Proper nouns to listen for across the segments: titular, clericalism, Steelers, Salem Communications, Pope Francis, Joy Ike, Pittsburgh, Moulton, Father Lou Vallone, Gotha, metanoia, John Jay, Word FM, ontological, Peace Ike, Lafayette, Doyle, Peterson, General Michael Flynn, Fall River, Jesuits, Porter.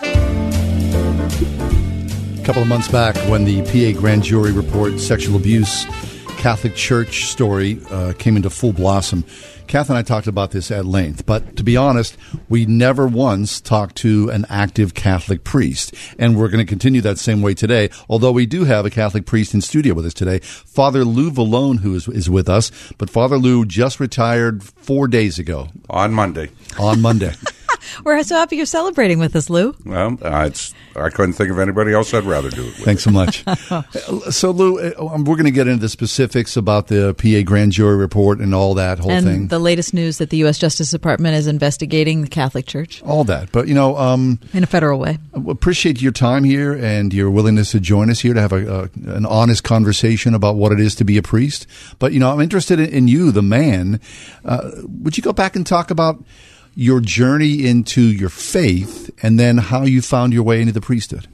A couple of months back, when the PA grand jury report sexual abuse Catholic Church story came into full blossom, Kath and I talked about this at length, but to be honest, we never once talked to an active Catholic priest, and we're going to continue that same way today, although we do have a Catholic priest in studio with us today, Father Lou Vallone, who is with us, but Father Lou just retired 4 days ago. On Monday. We're so happy you're celebrating with us, Lou. Well, I couldn't think of anybody else I'd rather do it with. Thanks so much. So, Lou, we're going to get into the specifics about the PA grand jury report and all that whole thing. And the latest news that the U.S. Justice Department is investigating the Catholic Church. All that. But, in a federal way. Appreciate your time here and your willingness to join us here to have an honest conversation about what it is to be a priest. But, I'm interested in you, the man. Would you go back and talk about your journey into your faith, and then how you found your way into the priesthood?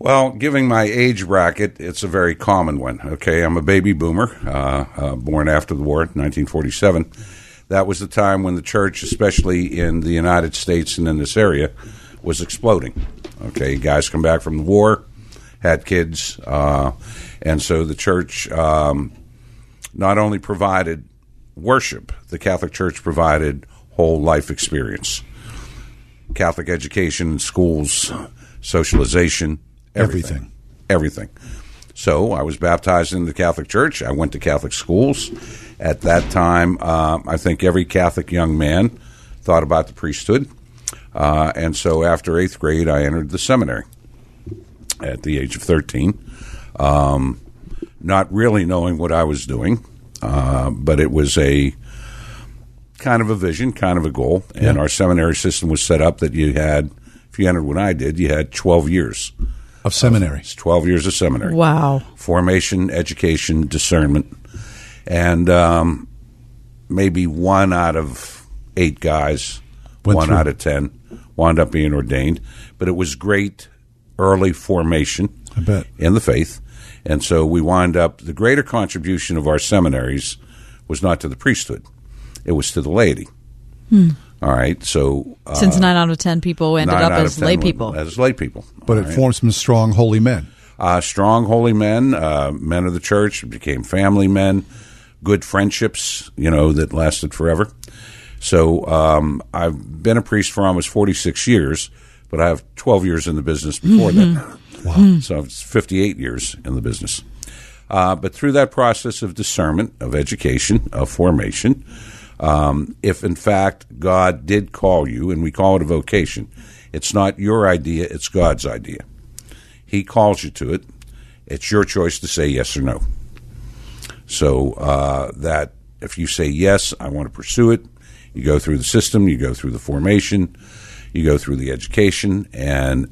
Well, giving my age bracket, it's a very common one. Okay, I'm a baby boomer, born after the war, 1947. That was the time when the church, especially in the United States and in this area, was exploding. Okay, guys come back from the war, had kids, and so the church not only provided worship, the Catholic Church provided whole life experience, Catholic education, schools, socialization, everything. So I was baptized in the Catholic Church. I went to Catholic schools. At that time, I think every Catholic young man thought about the priesthood. And so after 8th grade, I entered the seminary at the age of 13, not really knowing what I was doing, but it was a kind of a vision, kind of a goal, and our seminary system was set up that you had, if you entered when I did, you had 12 years. Of seminary. 12 years of seminary. Wow. Formation, education, discernment, and maybe one out of 8 guys, one out of 10, wound up being ordained, but it was great early formation in the faith, and so we wind up, the greater contribution of our seminaries was not to the priesthood. It was to the laity. Hmm. All right, so since 9 out of 10 people ended up as lay people, but it formed some strong holy men. Men of the church became family men, good friendships, that lasted forever. So I've been a priest for almost 46 years, but I have 12 years in the business before that. Wow! Mm. So it's 58 years in the business. But through that process of discernment, of education, of formation. If, in fact, God did call you, and we call it a vocation, it's not your idea, it's God's idea. He calls you to it. It's your choice to say yes or no. So that if you say, yes, I want to pursue it, you go through the system, you go through the formation, you go through the education, and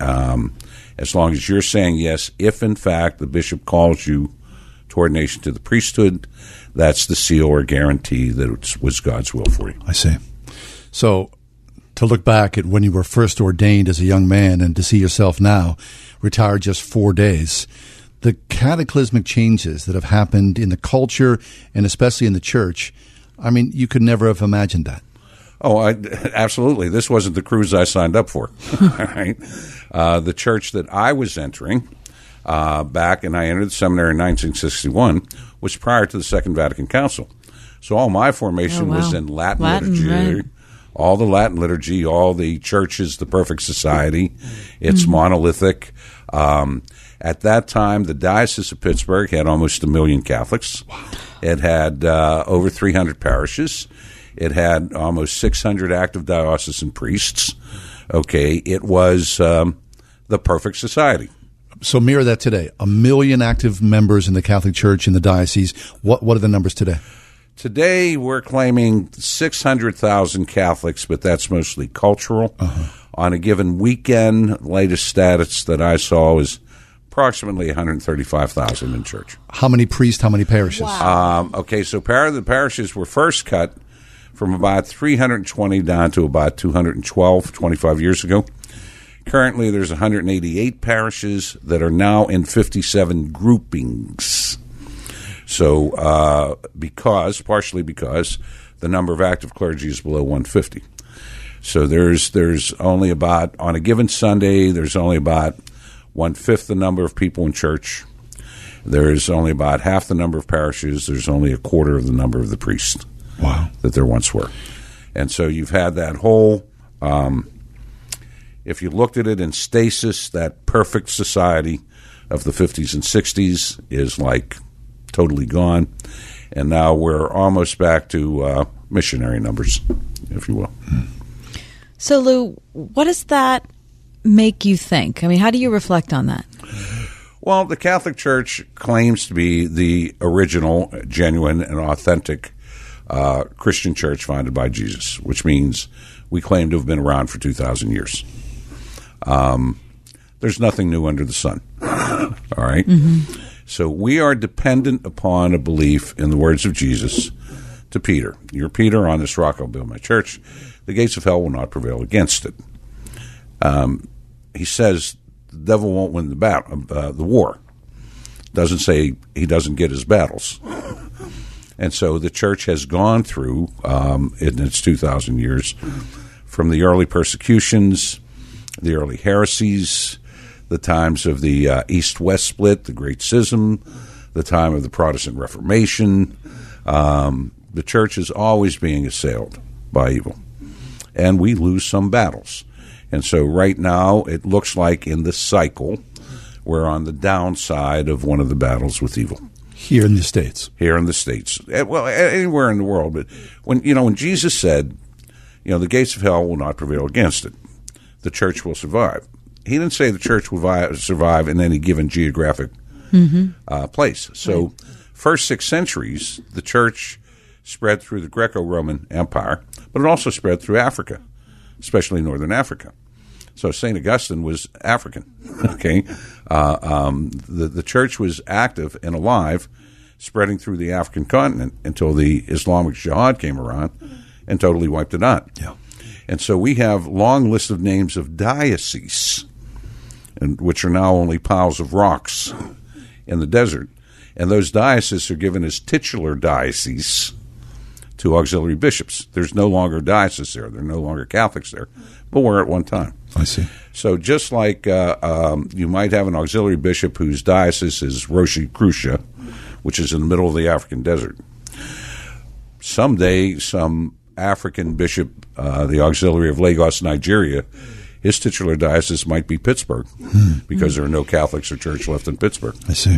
as long as you're saying yes, if, in fact, the bishop calls you to ordination to the priesthood, that's the seal or guarantee that it was God's will for you. I see. So to look back at when you were first ordained as a young man and to see yourself now retired just 4 days, the cataclysmic changes that have happened in the culture and especially in the church, I mean, you could never have imagined that. Oh, absolutely. This wasn't the cruise I signed up for. All right. The church that I was entering back, and I entered the seminary in 1961, was prior to the Second Vatican Council. So all my formation was in Latin liturgy, right. All the Latin liturgy, all the churches, the perfect society. It's monolithic. At that time, the Diocese of Pittsburgh had almost 1 million Catholics. Wow. It had over 300 parishes. It had almost 600 active diocesan priests. Okay, it was the perfect society. So mirror that today. 1 million active members in the Catholic Church in the diocese. What are the numbers today? Today we're claiming 600,000 Catholics, but that's mostly cultural. on a given weekend. Latest stats that I saw was approximately 135,000 in church. How many priests? How many parishes? Wow. Okay, so the parishes were first cut from about 320 down to about 212, 25 years ago. Currently, there's 188 parishes that are now in 57 groupings. So, partially because the number of active clergy is below 150. So there's only about, on a given Sunday, there's only about one-fifth the number of people in church. There's only about half the number of parishes. There's only a quarter of the number of the priests. Wow. That there once were. And so you've had that whole, if you looked at it in stasis, that perfect society of the 50s and 60s is like totally gone. And now we're almost back to missionary numbers, if you will. So, Lou, what does that make you think? I mean, how do you reflect on that? Well, the Catholic Church claims to be the original, genuine, and authentic Christian church founded by Jesus, which means we claim to have been around for 2,000 years. There's nothing new under the sun. All right? Mm-hmm. So we are dependent upon a belief in the words of Jesus to Peter. You're Peter, on this rock I'll build my church. The gates of hell will not prevail against it. He says the devil won't win the war. Doesn't say he doesn't get his battles. And so the church has gone through, in its 2,000 years, from the early persecutions, the early heresies, the times of the East-West split, the Great Schism, the time of the Protestant Reformation. The church is always being assailed by evil. And we lose some battles. And so right now it looks like in this cycle we're on the downside of one of the battles with evil. Here in the States. Here in the States. Well, anywhere in the world. But when Jesus said, the gates of hell will not prevail against it, the church will survive. He didn't say the church will survive in any given geographic place. So first 6 centuries, the church spread through the Greco-Roman Empire, but it also spread through Africa, especially northern Africa. So St. Augustine was African, okay? The church was active and alive, spreading through the African continent until the Islamic Jihad came around and totally wiped it out. Yeah. And so we have long list of names of dioceses, which are now only piles of rocks in the desert. And those dioceses are given as titular dioceses to auxiliary bishops. There's no longer diocese there. There are no longer Catholics there, but were at one time. I see. So just like you might have an auxiliary bishop whose diocese is Rosicrucia, which is in the middle of the African desert. Someday, some African bishop, the auxiliary of Lagos, Nigeria, his titular diocese might be Pittsburgh because there are no Catholics or church left in Pittsburgh. I see.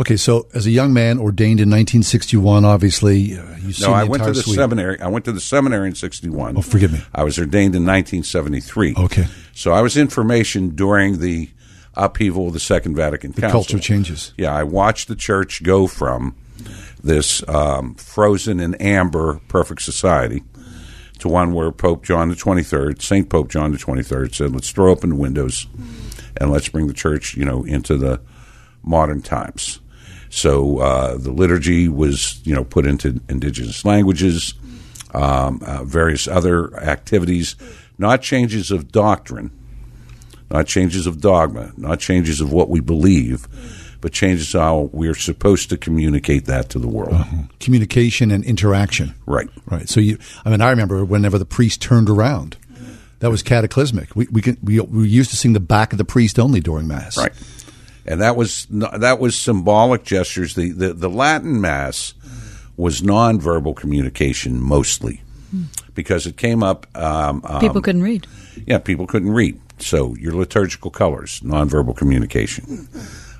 Okay, so as a young man, ordained in 1961, obviously, you see the entire suite. No, I went to the seminary. I went to the seminary in 61. Oh, forgive me. I was ordained in 1973. Okay. So I was in formation during the upheaval of the Second Vatican Council. The culture changes. Yeah, I watched the church go from this frozen in amber perfect society to one where Pope John XXIII, St. Pope John XXIII said, let's throw open the windows and let's bring the church, into the modern times. So the liturgy was, put into indigenous languages, various other activities, not changes of doctrine, not changes of dogma, not changes of what we believe, but changes how we're supposed to communicate that to the world. Uh-huh. Communication and interaction. Right. Right. So I remember whenever the priest turned around, that was cataclysmic. We used to sing the back of the priest only during Mass. Right. And that was symbolic gestures. The Latin Mass was nonverbal communication mostly because it came up. People couldn't read. Yeah, people couldn't read. So your liturgical colors, nonverbal communication.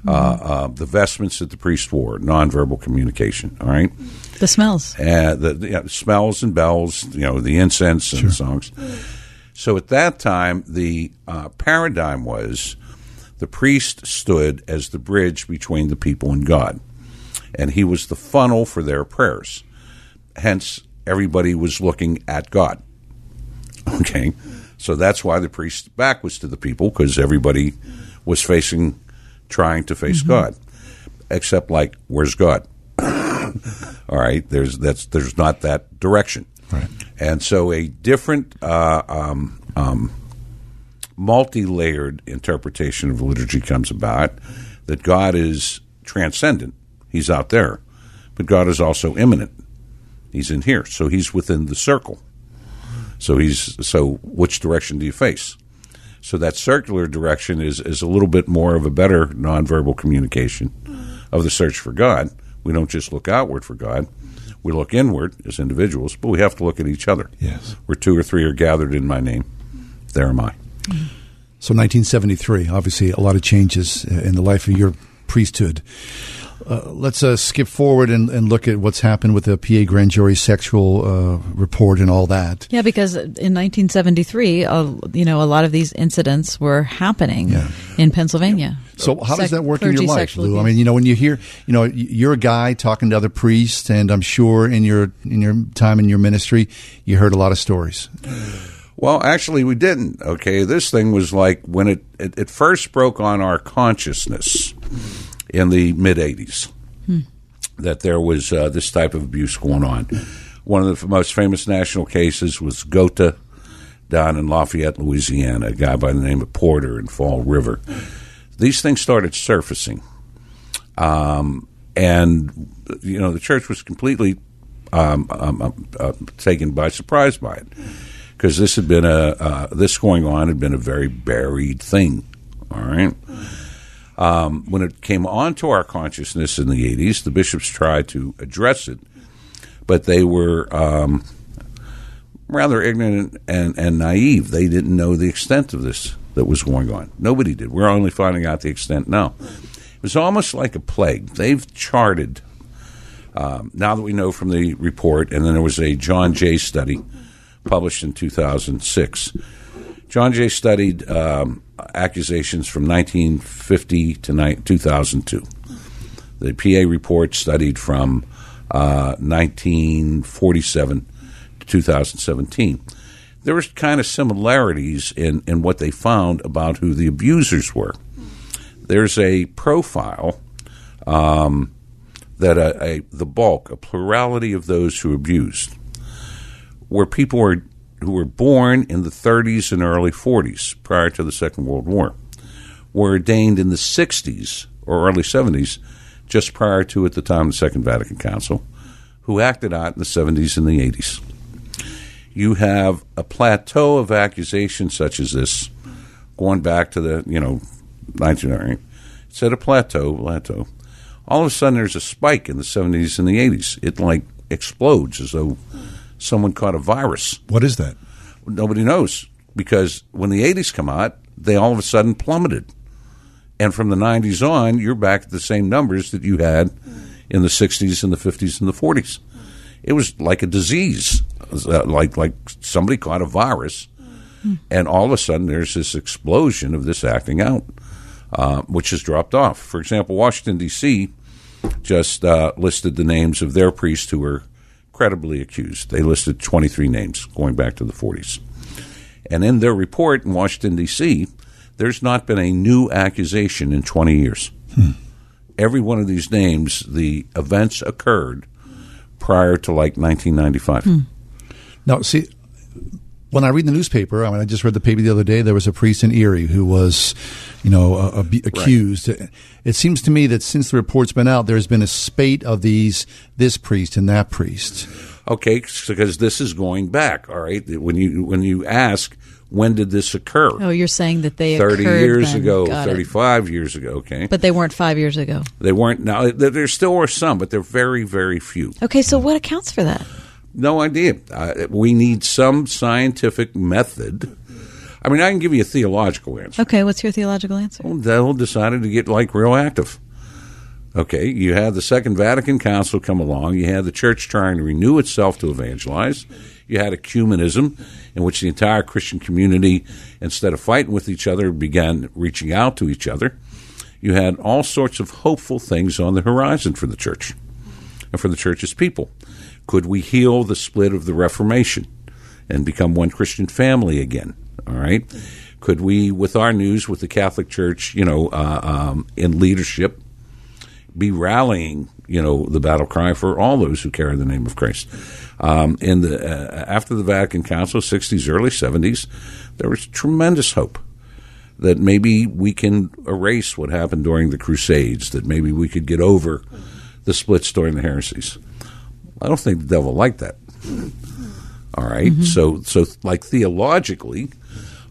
The vestments that the priest wore, nonverbal communication, all right? The smells. The smells and bells, the incense and songs. So at that time, the paradigm was the priest stood as the bridge between the people and God, and he was the funnel for their prayers. Hence, everybody was looking at God, okay? So that's why the priest's back was to the people, because everybody was trying to face mm-hmm. God. Except, like, where's God? All right, there's not that direction. Right. And so a different multi-layered interpretation of liturgy comes about, that God is transcendent. He's out there. But God is also immanent. He's in here. So he's within the circle. So which direction do you face? So that circular direction is a little bit more of a better nonverbal communication of the search for God. We don't just look outward for God. We look inward as individuals, but we have to look at each other. Yes. Where two or three are gathered in my name, there am I. So 1973, obviously a lot of changes in the life of your priesthood. Let's skip forward and look at what's happened with the PA grand jury sexual report and all that. Yeah, because in 1973, a lot of these incidents were happening in Pennsylvania. Yeah. So how does that work in your life, Lou? Abuse. I mean, when you hear, you're a guy talking to other priests, and I'm sure in your time in your ministry, you heard a lot of stories. Well, actually, we didn't. Okay, this thing was like when it first broke on our consciousness in the mid-'80s, that there was this type of abuse going on. One of the most famous national cases was Gotha down in Lafayette, Louisiana, a guy by the name of Porter in Fall River. These things started surfacing. And, the church was completely taken by surprise by it, because this had been this going on had been a very buried thing, all right? When it came onto our consciousness in the 80s, the bishops tried to address it, but they were rather ignorant and naive. They didn't know the extent of this that was going on. Nobody did. We're only finding out the extent now. It was almost like a plague. They've charted, now that we know from the report, and then there was a John Jay study published in 2006. John Jay studied accusations from 1950 to 2002. The PA report studied from 1947 to 2017. There was kind of similarities in what they found about who the abusers were. There's a profile that the plurality of those who abused were people who were born in the 30s and early 40s prior to the Second World War, were ordained in the 60s or early 70s just prior to, at the time, the Second Vatican Council, who acted out in the 70s and the 80s. You have a plateau of accusations such as this going back to the, 1900s. It's at a plateau. All of a sudden there's a spike in the 70s and the 80s. It like explodes as though someone caught a virus. What is that? Nobody knows, because when the 80s come out, they all of a sudden plummeted. And from the 90s on, you're back at the same numbers that you had in the 60s and the 50s and the 40s. It was like a disease, like somebody caught a virus, and all of a sudden there's this explosion of this acting out, which has dropped off. For example, Washington, D.C. just listed the names of their priests who were credibly accused. They listed 23 names going back to the 40s. And in their report in Washington, D.C., there's not been a new accusation in 20 years. Every one of these names, the events occurred prior to like 1995. Now, see, when I read the newspaper, I just read the paper the other day, there was a priest in Erie who was, accused. Right. It seems to me that since the report's been out, there's been a spate of this priest and that priest. Okay, because this is going back, all right? When you ask, when did this occur? Oh, you're saying that they occurred 30 years ago, 35 years ago, okay. But they weren't 5 years ago. They weren't. Now, there still were some, but they're very, very few. Okay, so what accounts for that? No idea. We need some scientific method. I mean, I can give you a theological answer. Okay, what's your theological answer? Well, they'll decided to get, real active. Okay, you had the Second Vatican Council come along. You had the church trying to renew itself to evangelize. You had ecumenism, in which the entire Christian community, instead of fighting with each other, began reaching out to each other. You had all sorts of hopeful things on the horizon for the church and for the church's people. Could we heal the split of the Reformation and become one Christian family again? all right? Could we, with our news, with the Catholic Church, in leadership, be rallying, the battle cry for all those who carry the name of Christ? After the Vatican Council, 60s, early 70s, there was tremendous hope that maybe we can erase what happened during the Crusades, that maybe we could get over the splits during the heresies. I don't think the devil liked that. All right? Mm-hmm. So like theologically,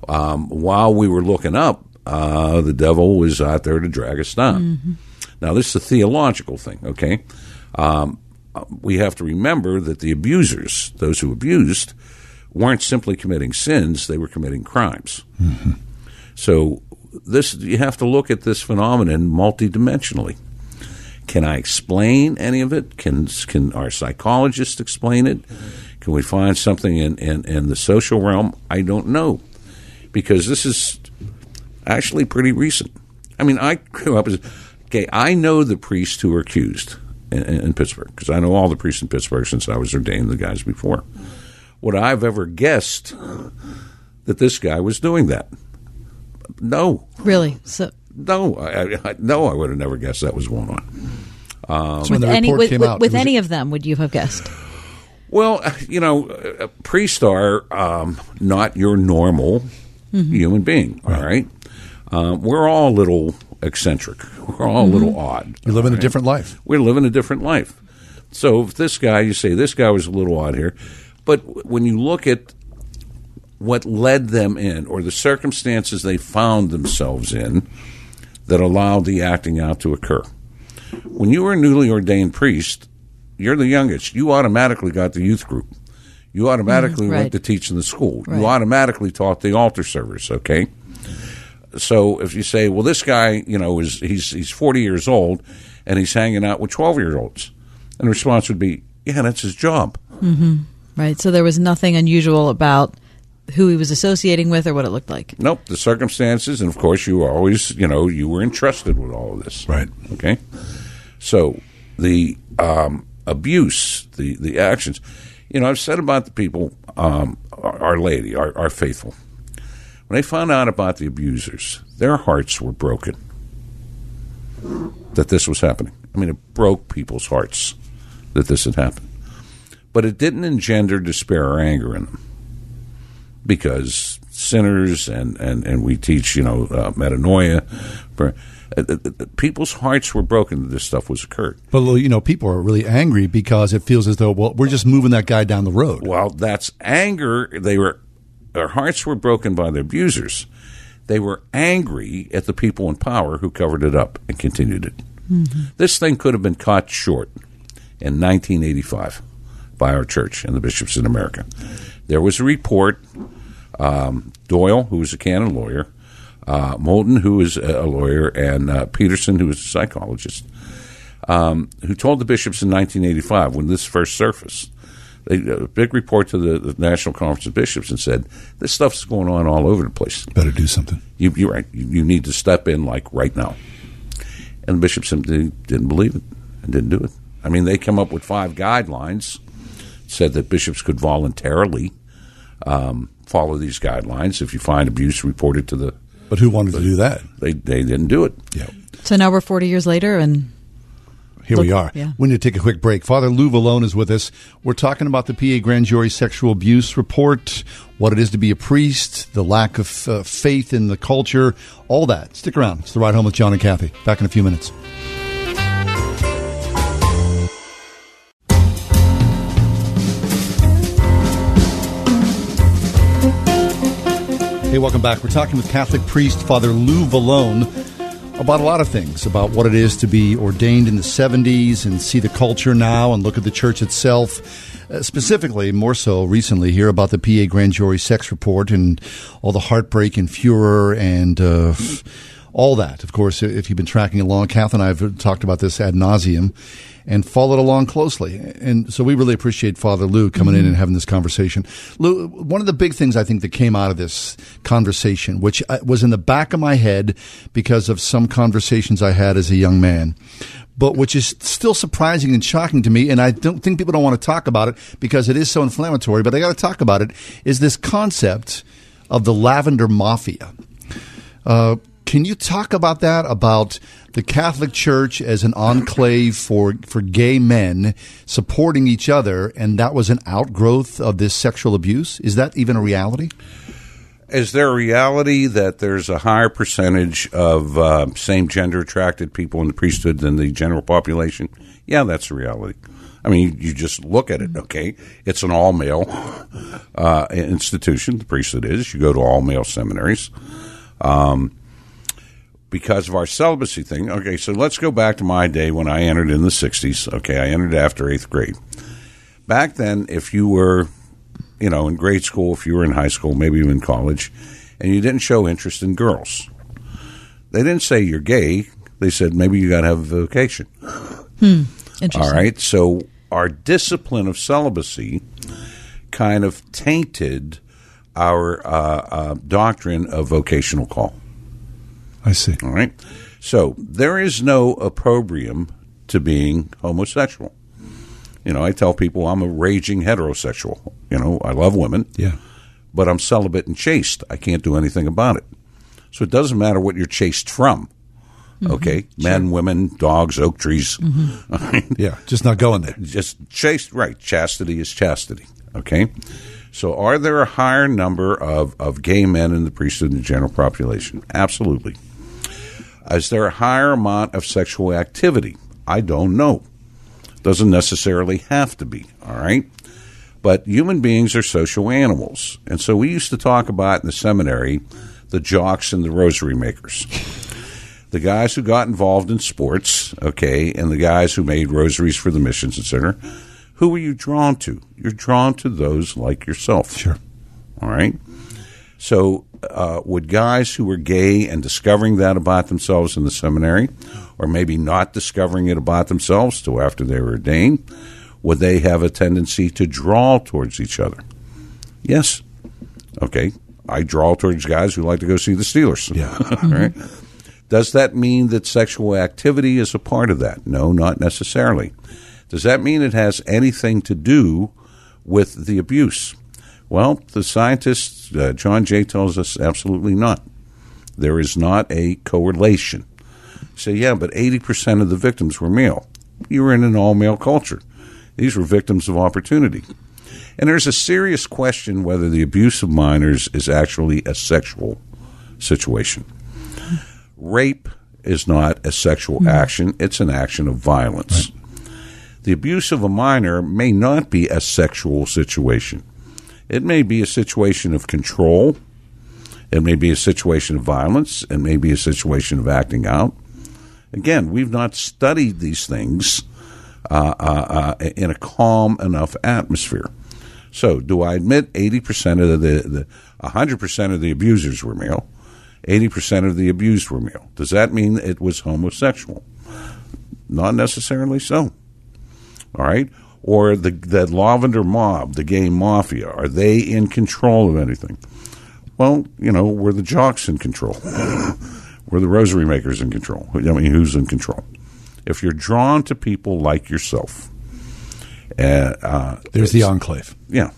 while we were looking up, the devil was out there to drag us down. Mm-hmm. Now, this is a theological thing, okay? We have to remember that the abusers, those who abused, weren't simply committing sins, they were committing crimes. Mm-hmm. So this, you have to look at this phenomenon multidimensionally. Can I explain any of it? Can our psychologists explain it? Can we find something in the social realm? I don't know, because this is actually pretty recent. I mean, I grew up as I know the priests who were accused in Pittsburgh, because I know all the priests in Pittsburgh since I was ordained, the guys before. Would I have ever guessed that this guy was doing that? No. Really? So. No, I would have never guessed that was going on. So when any of them, would you have guessed? Well, priests are not your normal mm-hmm. human being, all right? We're all a little eccentric. We're all mm-hmm. a little odd. We're living a different life. We're living a different life. So if this guy, you say, this guy was a little odd here. But when you look at what led them in or the circumstances they found themselves in, that allowed the acting out to occur. When you were a newly ordained priest, you're the youngest. You automatically got the youth group. You automatically went to teach in the school. Right. You automatically taught the altar service, okay? So if you say, well, this guy, he's 40 years old, and he's hanging out with 12-year-olds, and the response would be, yeah, that's his job. Mm-hmm. Right, so there was nothing unusual about who he was associating with or what it looked like. Nope, the circumstances, and of course you were always, you were entrusted with all of this. Right. Okay? So the abuse, the actions, I've said about the people, Our Lady, our faithful. When they found out about the abusers, their hearts were broken that this was happening. I mean, it broke people's hearts that this had happened. But it didn't engender despair or anger in them. Because sinners, and we teach, metanoia, people's hearts were broken that this stuff was occurred. But, people are really angry because it feels as though, well, we're just moving that guy down the road. Well, that's anger. Their hearts were broken by the abusers. They were angry at the people in power who covered it up and continued it. Mm-hmm. This thing could have been caught short in 1985 by our church and the bishops in America. There was a report. Doyle, who was a canon lawyer, Moulton, who was a lawyer, and Peterson, who was a psychologist, who told the bishops in 1985 when this first surfaced, a big report to the National Conference of Bishops and said, this stuff's going on all over the place. Better do something. You're right. You need to step in like right now. And the bishops simply didn't believe it and didn't do it. I mean, they came up with 5 guidelines, said that bishops could voluntarily follow these guidelines. If you find abuse, report it to the... But who wanted to do that? They didn't do it. Yeah. So now we're 40 years later and... Here we are. Yeah. We need to take a quick break. Father Lou Vallone is with us. We're talking about the PA Grand Jury Sexual Abuse Report, what it is to be a priest, the lack of faith in the culture, all that. Stick around. It's The Ride Home with John and Kathy. Back in a few minutes. Hey, welcome back. We're talking with Catholic priest Father Lou Vallone about a lot of things, about what it is to be ordained in the 70s and see the culture now and look at the church itself, specifically, more so recently here, about the PA Grand Jury Sex Report and all the heartbreak and furor and all that. Of course, if you've been tracking along, Kath and I have talked about this ad nauseum and followed along closely. And so we really appreciate Father Lou coming in and having this conversation. Lou, one of the big things I think that came out of this conversation, which was in the back of my head because of some conversations I had as a young man, but which is still surprising and shocking to me, and I don't think people don't want to talk about it because it is so inflammatory, but I got to talk about it, is this concept of the Lavender Mafia. Can you talk about that, about the Catholic Church as an enclave for gay men supporting each other, and that was an outgrowth of this sexual abuse? Is that even a reality? Is there a reality that there's a higher percentage of same-gender attracted people in the priesthood than the general population? Yeah, that's a reality. I mean, you just look at it, okay? It's an all-male institution, the priesthood is. You go to all-male seminaries. Because of our celibacy thing. Okay, so let's go back to my day when I entered in the 60s. Okay, I entered after 8th grade. Back then, if you were, you know, in grade school, if you were in high school, maybe even college, and you didn't show interest in girls, they didn't say you're gay. They said maybe you got to have a vocation. Interesting. All right, so our discipline of celibacy kind of tainted our doctrine of vocational call. I see. All right. So there is no opprobrium to being homosexual. You know, I tell people I'm a raging heterosexual. You know, I love women. Yeah. But I'm celibate and chaste. I can't do anything about it. So it doesn't matter what you're chaste from. Mm-hmm. Okay? Men, sure. Women, dogs, oak trees. Mm-hmm. All right? Yeah. Just not going there. Just chaste. Right. Chastity is chastity. Okay? So are there a higher number of gay men in the priesthood in the general population? Absolutely. Is there a higher amount of sexual activity? I don't know. Doesn't necessarily have to be, all right? But human beings are social animals. And so we used to talk about in the seminary the jocks and the rosary makers. The guys who got involved in sports, okay, and the guys who made rosaries for the missions, etc. Who are you drawn to? You're drawn to those like yourself. Sure. All right? So would guys who were gay and discovering that about themselves in the seminary, or maybe not discovering it about themselves till after they were ordained, would they have a tendency to draw towards each other? Yes. Okay. I draw towards guys who like to go see the Steelers. Yeah. Mm-hmm. All right. Does that mean that sexual activity is a part of that? No, not necessarily. Does that mean it has anything to do with the abuse? Well, the scientist, John Jay, tells us absolutely not. There is not a correlation. So, yeah, but 80% of the victims were male. You were in an all-male culture. These were victims of opportunity. And there's a serious question whether the abuse of minors is actually a sexual situation. Rape is not a sexual action. It's an action of violence. Right. The abuse of a minor may not be a sexual situation. It may be a situation of control. It may be a situation of violence. It may be a situation of acting out. Again, we've not studied these things in a calm enough atmosphere. So do I admit 80% of 100% of the abusers were male? 80% of the abused were male. Does that mean it was homosexual? Not necessarily so. All right? Or the Lavender Mob, the gay mafia, are they in control of anything? Well, you know, were the jocks in control? Were the rosary makers in control? I mean, who's in control? If you're drawn to people like yourself. There's the enclave. Yeah.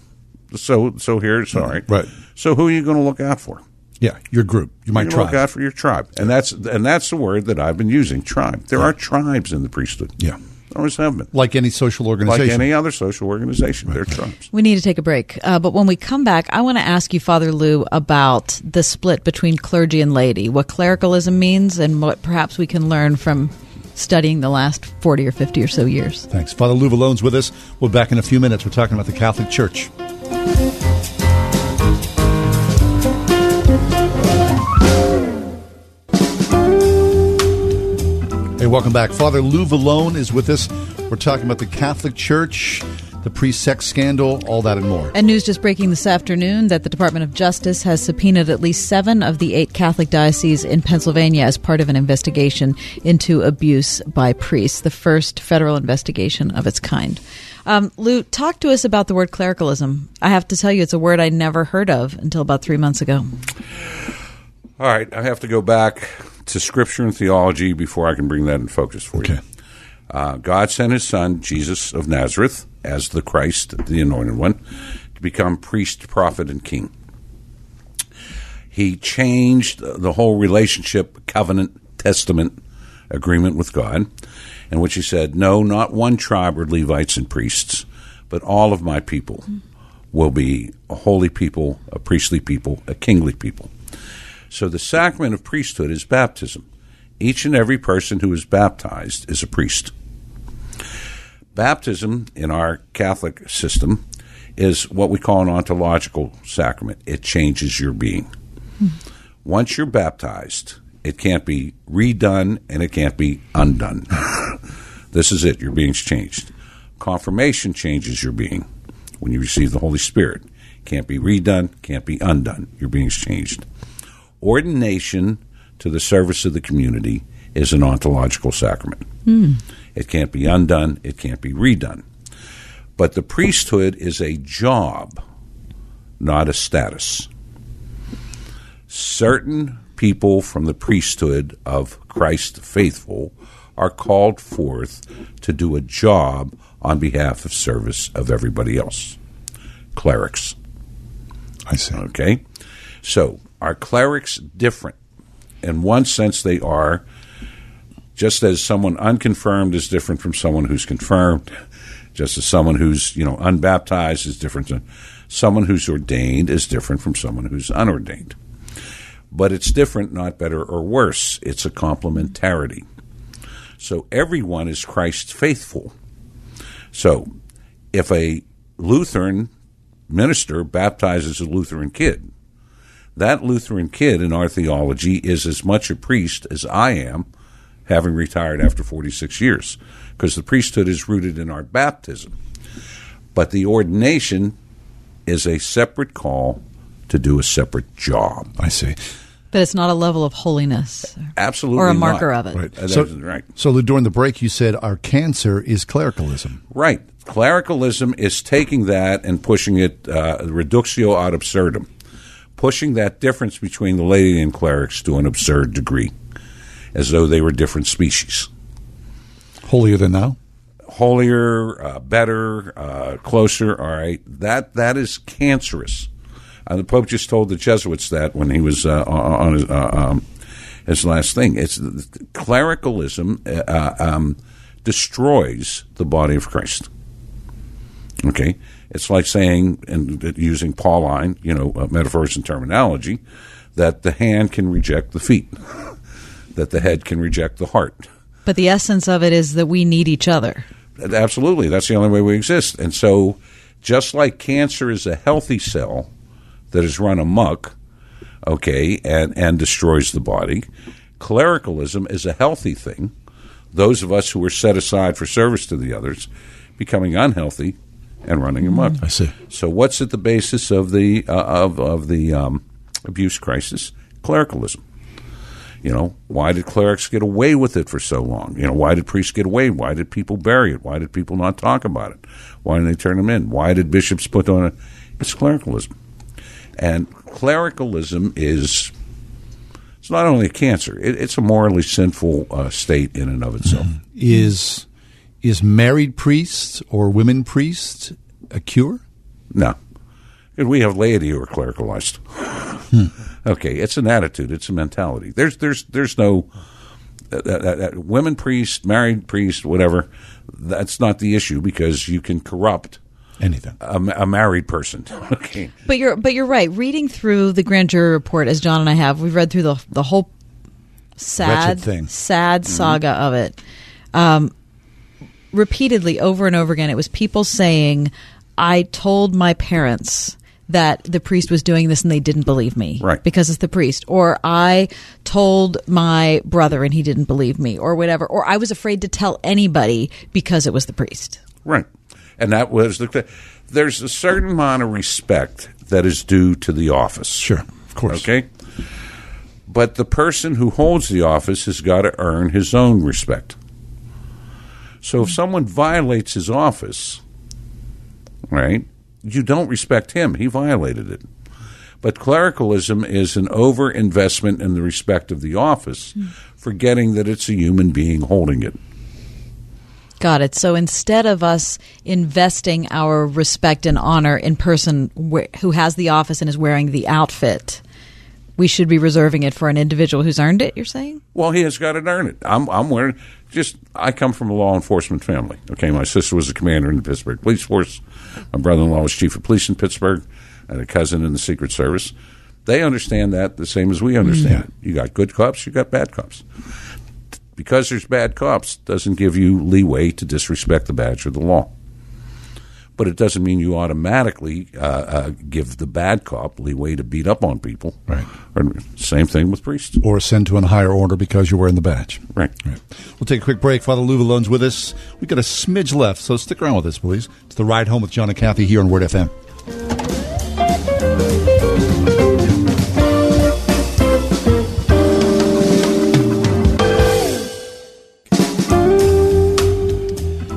So here it's all right. Right. So who are you going to look out for? Yeah, your group. You're tribe. Look out for your tribe. And that's the word that I've been using, tribe. There are tribes in the priesthood. Yeah. Always have been. Like any social organization. Like any other social organization. They're tribes. We need to take a break. But when we come back, I want to ask you, Father Lou, about the split between clergy and laity, what clericalism means, and what perhaps we can learn from studying the last 40 or 50 or so years. Thanks. Father Lou Vallone's with us. We're back in a few minutes. We're talking about the Catholic Church. Hey, welcome back. Father Lou Vallone is with us. We're talking about the Catholic Church, the pre-sex scandal, all that and more. And news just breaking this afternoon that the Department of Justice has subpoenaed at least 7 of the 8 Catholic dioceses in Pennsylvania as part of an investigation into abuse by priests, the first federal investigation of its kind. Lou, talk to us about the word clericalism. I have to tell you, it's a word I never heard of until about 3 months ago. All right, I have to go back to Scripture and theology before I can bring that in focus for you. God sent his son, Jesus of Nazareth, as the Christ, the anointed one, to become priest, prophet, and king. He changed the whole relationship, covenant, testament agreement with God, in which he said, no, not one tribe are Levites and priests, but all of my people will be a holy people, a priestly people, a kingly people. So the sacrament of priesthood is baptism. Each and every person who is baptized is a priest. Baptism in our Catholic system is what we call an ontological sacrament. It changes your being. Once you're baptized, it can't be redone and it can't be undone. This is it. Your being's changed. Confirmation changes your being when you receive the Holy Spirit. Can't be redone, can't be undone. Your being's changed. Ordination to the service of the community is an ontological sacrament. It can't be undone, it can't be redone. But the priesthood is a job, not a status. Certain people from the priesthood of Christ faithful are called forth to do a job on behalf of service of everybody else. Clerics. I see. Okay? So, are clerics different? In one sense, they are. Just as someone unconfirmed is different from someone who's confirmed, just as someone who's, unbaptized is different than someone who's ordained is different from someone who's unordained. But it's different, not better or worse. It's a complementarity. So everyone is Christ faithful. So if a Lutheran minister baptizes a Lutheran kid, that Lutheran kid in our theology is as much a priest as I am, having retired after 46 years, because the priesthood is rooted in our baptism. But the ordination is a separate call to do a separate job. I see. But it's not a level of holiness. Absolutely not. Or a marker of it. Right. So during the break you said our cancer is clericalism. Right. Clericalism is taking that and pushing it, reductio ad absurdum, pushing that difference between the laity and clerics to an absurd degree, as though they were different species. Holier than thou? Holier, better, closer, all right. That is cancerous. The Pope just told the Jesuits that when he was on his last thing. It's clericalism destroys the body of Christ. Okay? It's like saying, and using Pauline, metaphors and terminology, that the hand can reject the feet. That the head can reject the heart. But the essence of it is that we need each other. Absolutely. That's the only way we exist. And so just like cancer is a healthy cell that is run amok, okay, and destroys the body, clericalism is a healthy thing. Those of us who are set aside for service to the others becoming unhealthy and running amok. I see. So what's at the basis of the abuse crisis? Clericalism. Why did clerics get away with it for so long? Why did priests get away? Why did people bury it? Why did people not talk about it? Why didn't they turn them in? Why did bishops put on it? It's clericalism. And clericalism is, it's not only a cancer, it's a morally sinful state in and of itself. Is married priests or women priests a cure? No. We have laity who are clericalized. Okay, it's an attitude. It's a mentality. There's no women priest, married priest, whatever. That's not the issue because you can corrupt anything. A married person. Okay, but you're right. Reading through the grand jury report, as John and I have, we've read through the whole sad saga of it. Repeatedly, over and over again, it was people saying, "I told my parents that the priest was doing this and they didn't believe me," right, because it's the priest. Or I told my brother and he didn't believe me, or whatever. Or I was afraid to tell anybody because it was the priest. Right. And that was there's a certain amount of respect that is due to the office. Sure, of course. Okay? But the person who holds the office has got to earn his own respect. So if someone violates his office, right, you don't respect him. He violated it. But clericalism is an overinvestment in the respect of the office, forgetting that it's a human being holding it. Got it. So instead of us investing our respect and honor in person who has the office and is wearing the outfit, we should be reserving it for an individual who's earned it, you're saying? Well, he has got to earn it. I'm wearing just – I come from a law enforcement family, okay? My sister was a commander in the Pittsburgh Police Force. My brother-in-law was chief of police in Pittsburgh and a cousin in the Secret Service. They understand that the same as we understand it. You got good cops, you got bad cops. Because there's bad cops doesn't give you leeway to disrespect the badge or the law. But it doesn't mean you automatically give the bad cop leeway to beat up on people. Right. Or, same thing with priests. Or ascend to a higher order because you're wearing the badge. Right. We'll take a quick break. Father Lou Vallone's with us. We've got a smidge left, so stick around with us, please. It's The Ride Home with John and Kathy here on Word FM.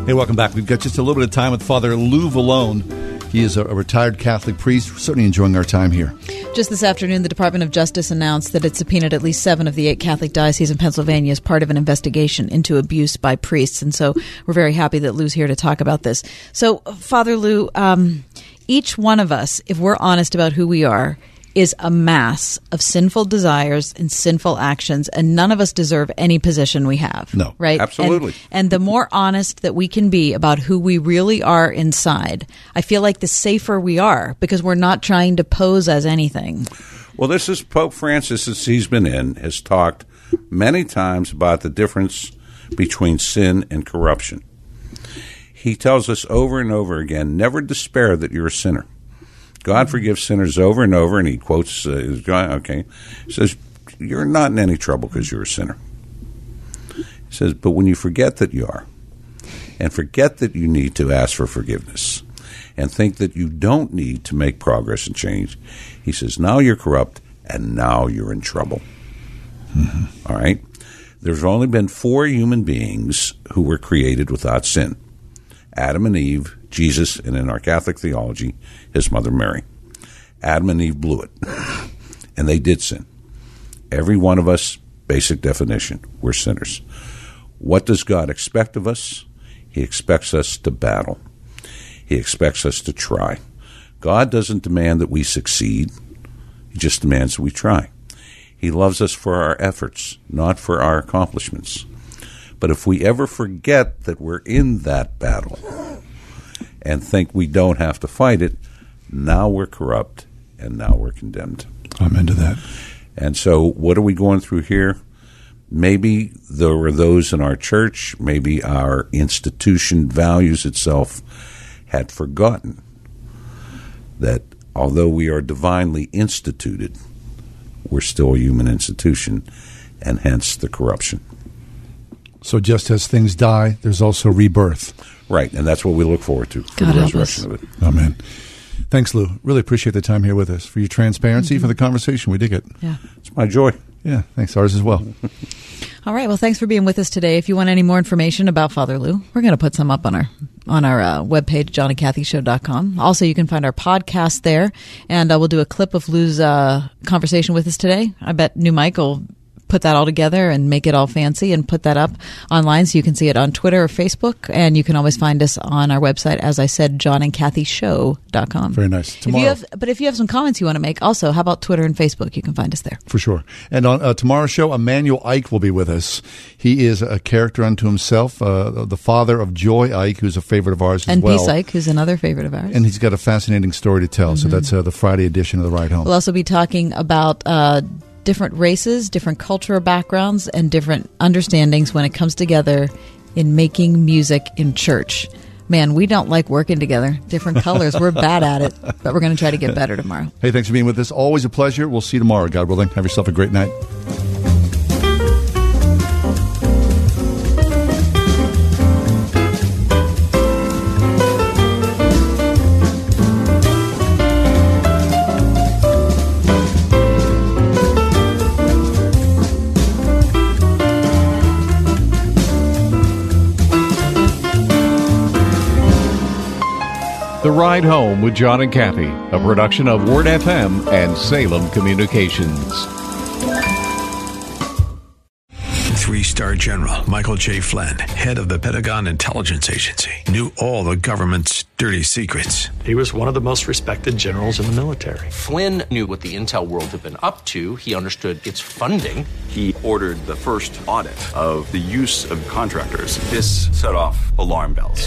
Hey, welcome back. We've got just a little bit of time with Father Lou Vallone. He is a retired Catholic priest. We're certainly enjoying our time here. Just this afternoon, the Department of Justice announced that it subpoenaed at least 7 of the 8 Catholic dioceses in Pennsylvania as part of an investigation into abuse by priests. And so we're very happy that Lou's here to talk about this. So, Father Lou, each one of us, if we're honest about who we are, is a mass of sinful desires and sinful actions, and none of us deserve any position we have. No, right? Absolutely. And the more honest that we can be about who we really are inside, I feel like the safer we are, because we're not trying to pose as anything. Well, this is Pope Francis, since he's been in, has talked many times about the difference between sin and corruption. He tells us over and over again, never despair that you're a sinner. God forgives sinners over and over, and he quotes, he says, you're not in any trouble because you're a sinner. He says, but when you forget that you are, and forget that you need to ask for forgiveness, and think that you don't need to make progress and change, he says, now you're corrupt, and now you're in trouble. All right? There's only been 4 human beings who were created without sin. Adam and Eve, Jesus, and in our Catholic theology, his mother Mary. Adam and Eve blew it, and they did sin. Every one of us, basic definition, we're sinners. What does God expect of us? He expects us to battle. He expects us to try. God doesn't demand that we succeed. He just demands that we try. He loves us for our efforts, not for our accomplishments. But if we ever forget that we're in that battle and think we don't have to fight it, now we're corrupt and now we're condemned. I'm into that. And so what are we going through here? Maybe there were those in our church, maybe our institution values itself, had forgotten that although we are divinely instituted, we're still a human institution, and hence the corruption. So just as things die, there's also rebirth. Right, and that's what we look forward to, for God, the resurrection of it. Amen. Thanks, Lou. Really appreciate the time here with us, for your transparency, for the conversation. We dig it. Yeah, it's my joy. Yeah, thanks. Ours as well. All right, well, thanks for being with us today. If you want any more information about Father Lou, we're going to put some up on our webpage, johnandkathyshow.com. Also, you can find our podcast there, and we'll do a clip of Lou's conversation with us today. I bet New Mike will put that all together and make it all fancy and put that up online so you can see it on Twitter or Facebook. And you can always find us on our website, as I said, johnandkathyshow.com. Very nice. Tomorrow. If you have some comments you want to make, also, how about Twitter and Facebook? You can find us there. For sure. And on tomorrow's show, Emmanuel Ike will be with us. He is a character unto himself, the father of Joy Ike, who's a favorite of ours as well. And Peace Ike, who's another favorite of ours. And he's got a fascinating story to tell. So that's the Friday edition of The Ride Home. We'll also be talking about different races, different cultural backgrounds, and different understandings when it comes together in making music in church. Man, we don't like working together. Different colors. We're bad at it, but we're going to try to get better tomorrow. Hey, thanks for being with us. Always a pleasure. We'll see you tomorrow, God willing. Have yourself a great night. The Ride Home with John and Kathy, a production of Word FM and Salem Communications. three-star General Michael J. Flynn, head of the Pentagon Intelligence Agency, knew all the government's dirty secrets. He was one of the most respected generals in the military. Flynn knew what the intel world had been up to. He understood its funding. He ordered the first audit of the use of contractors. This set off alarm bells.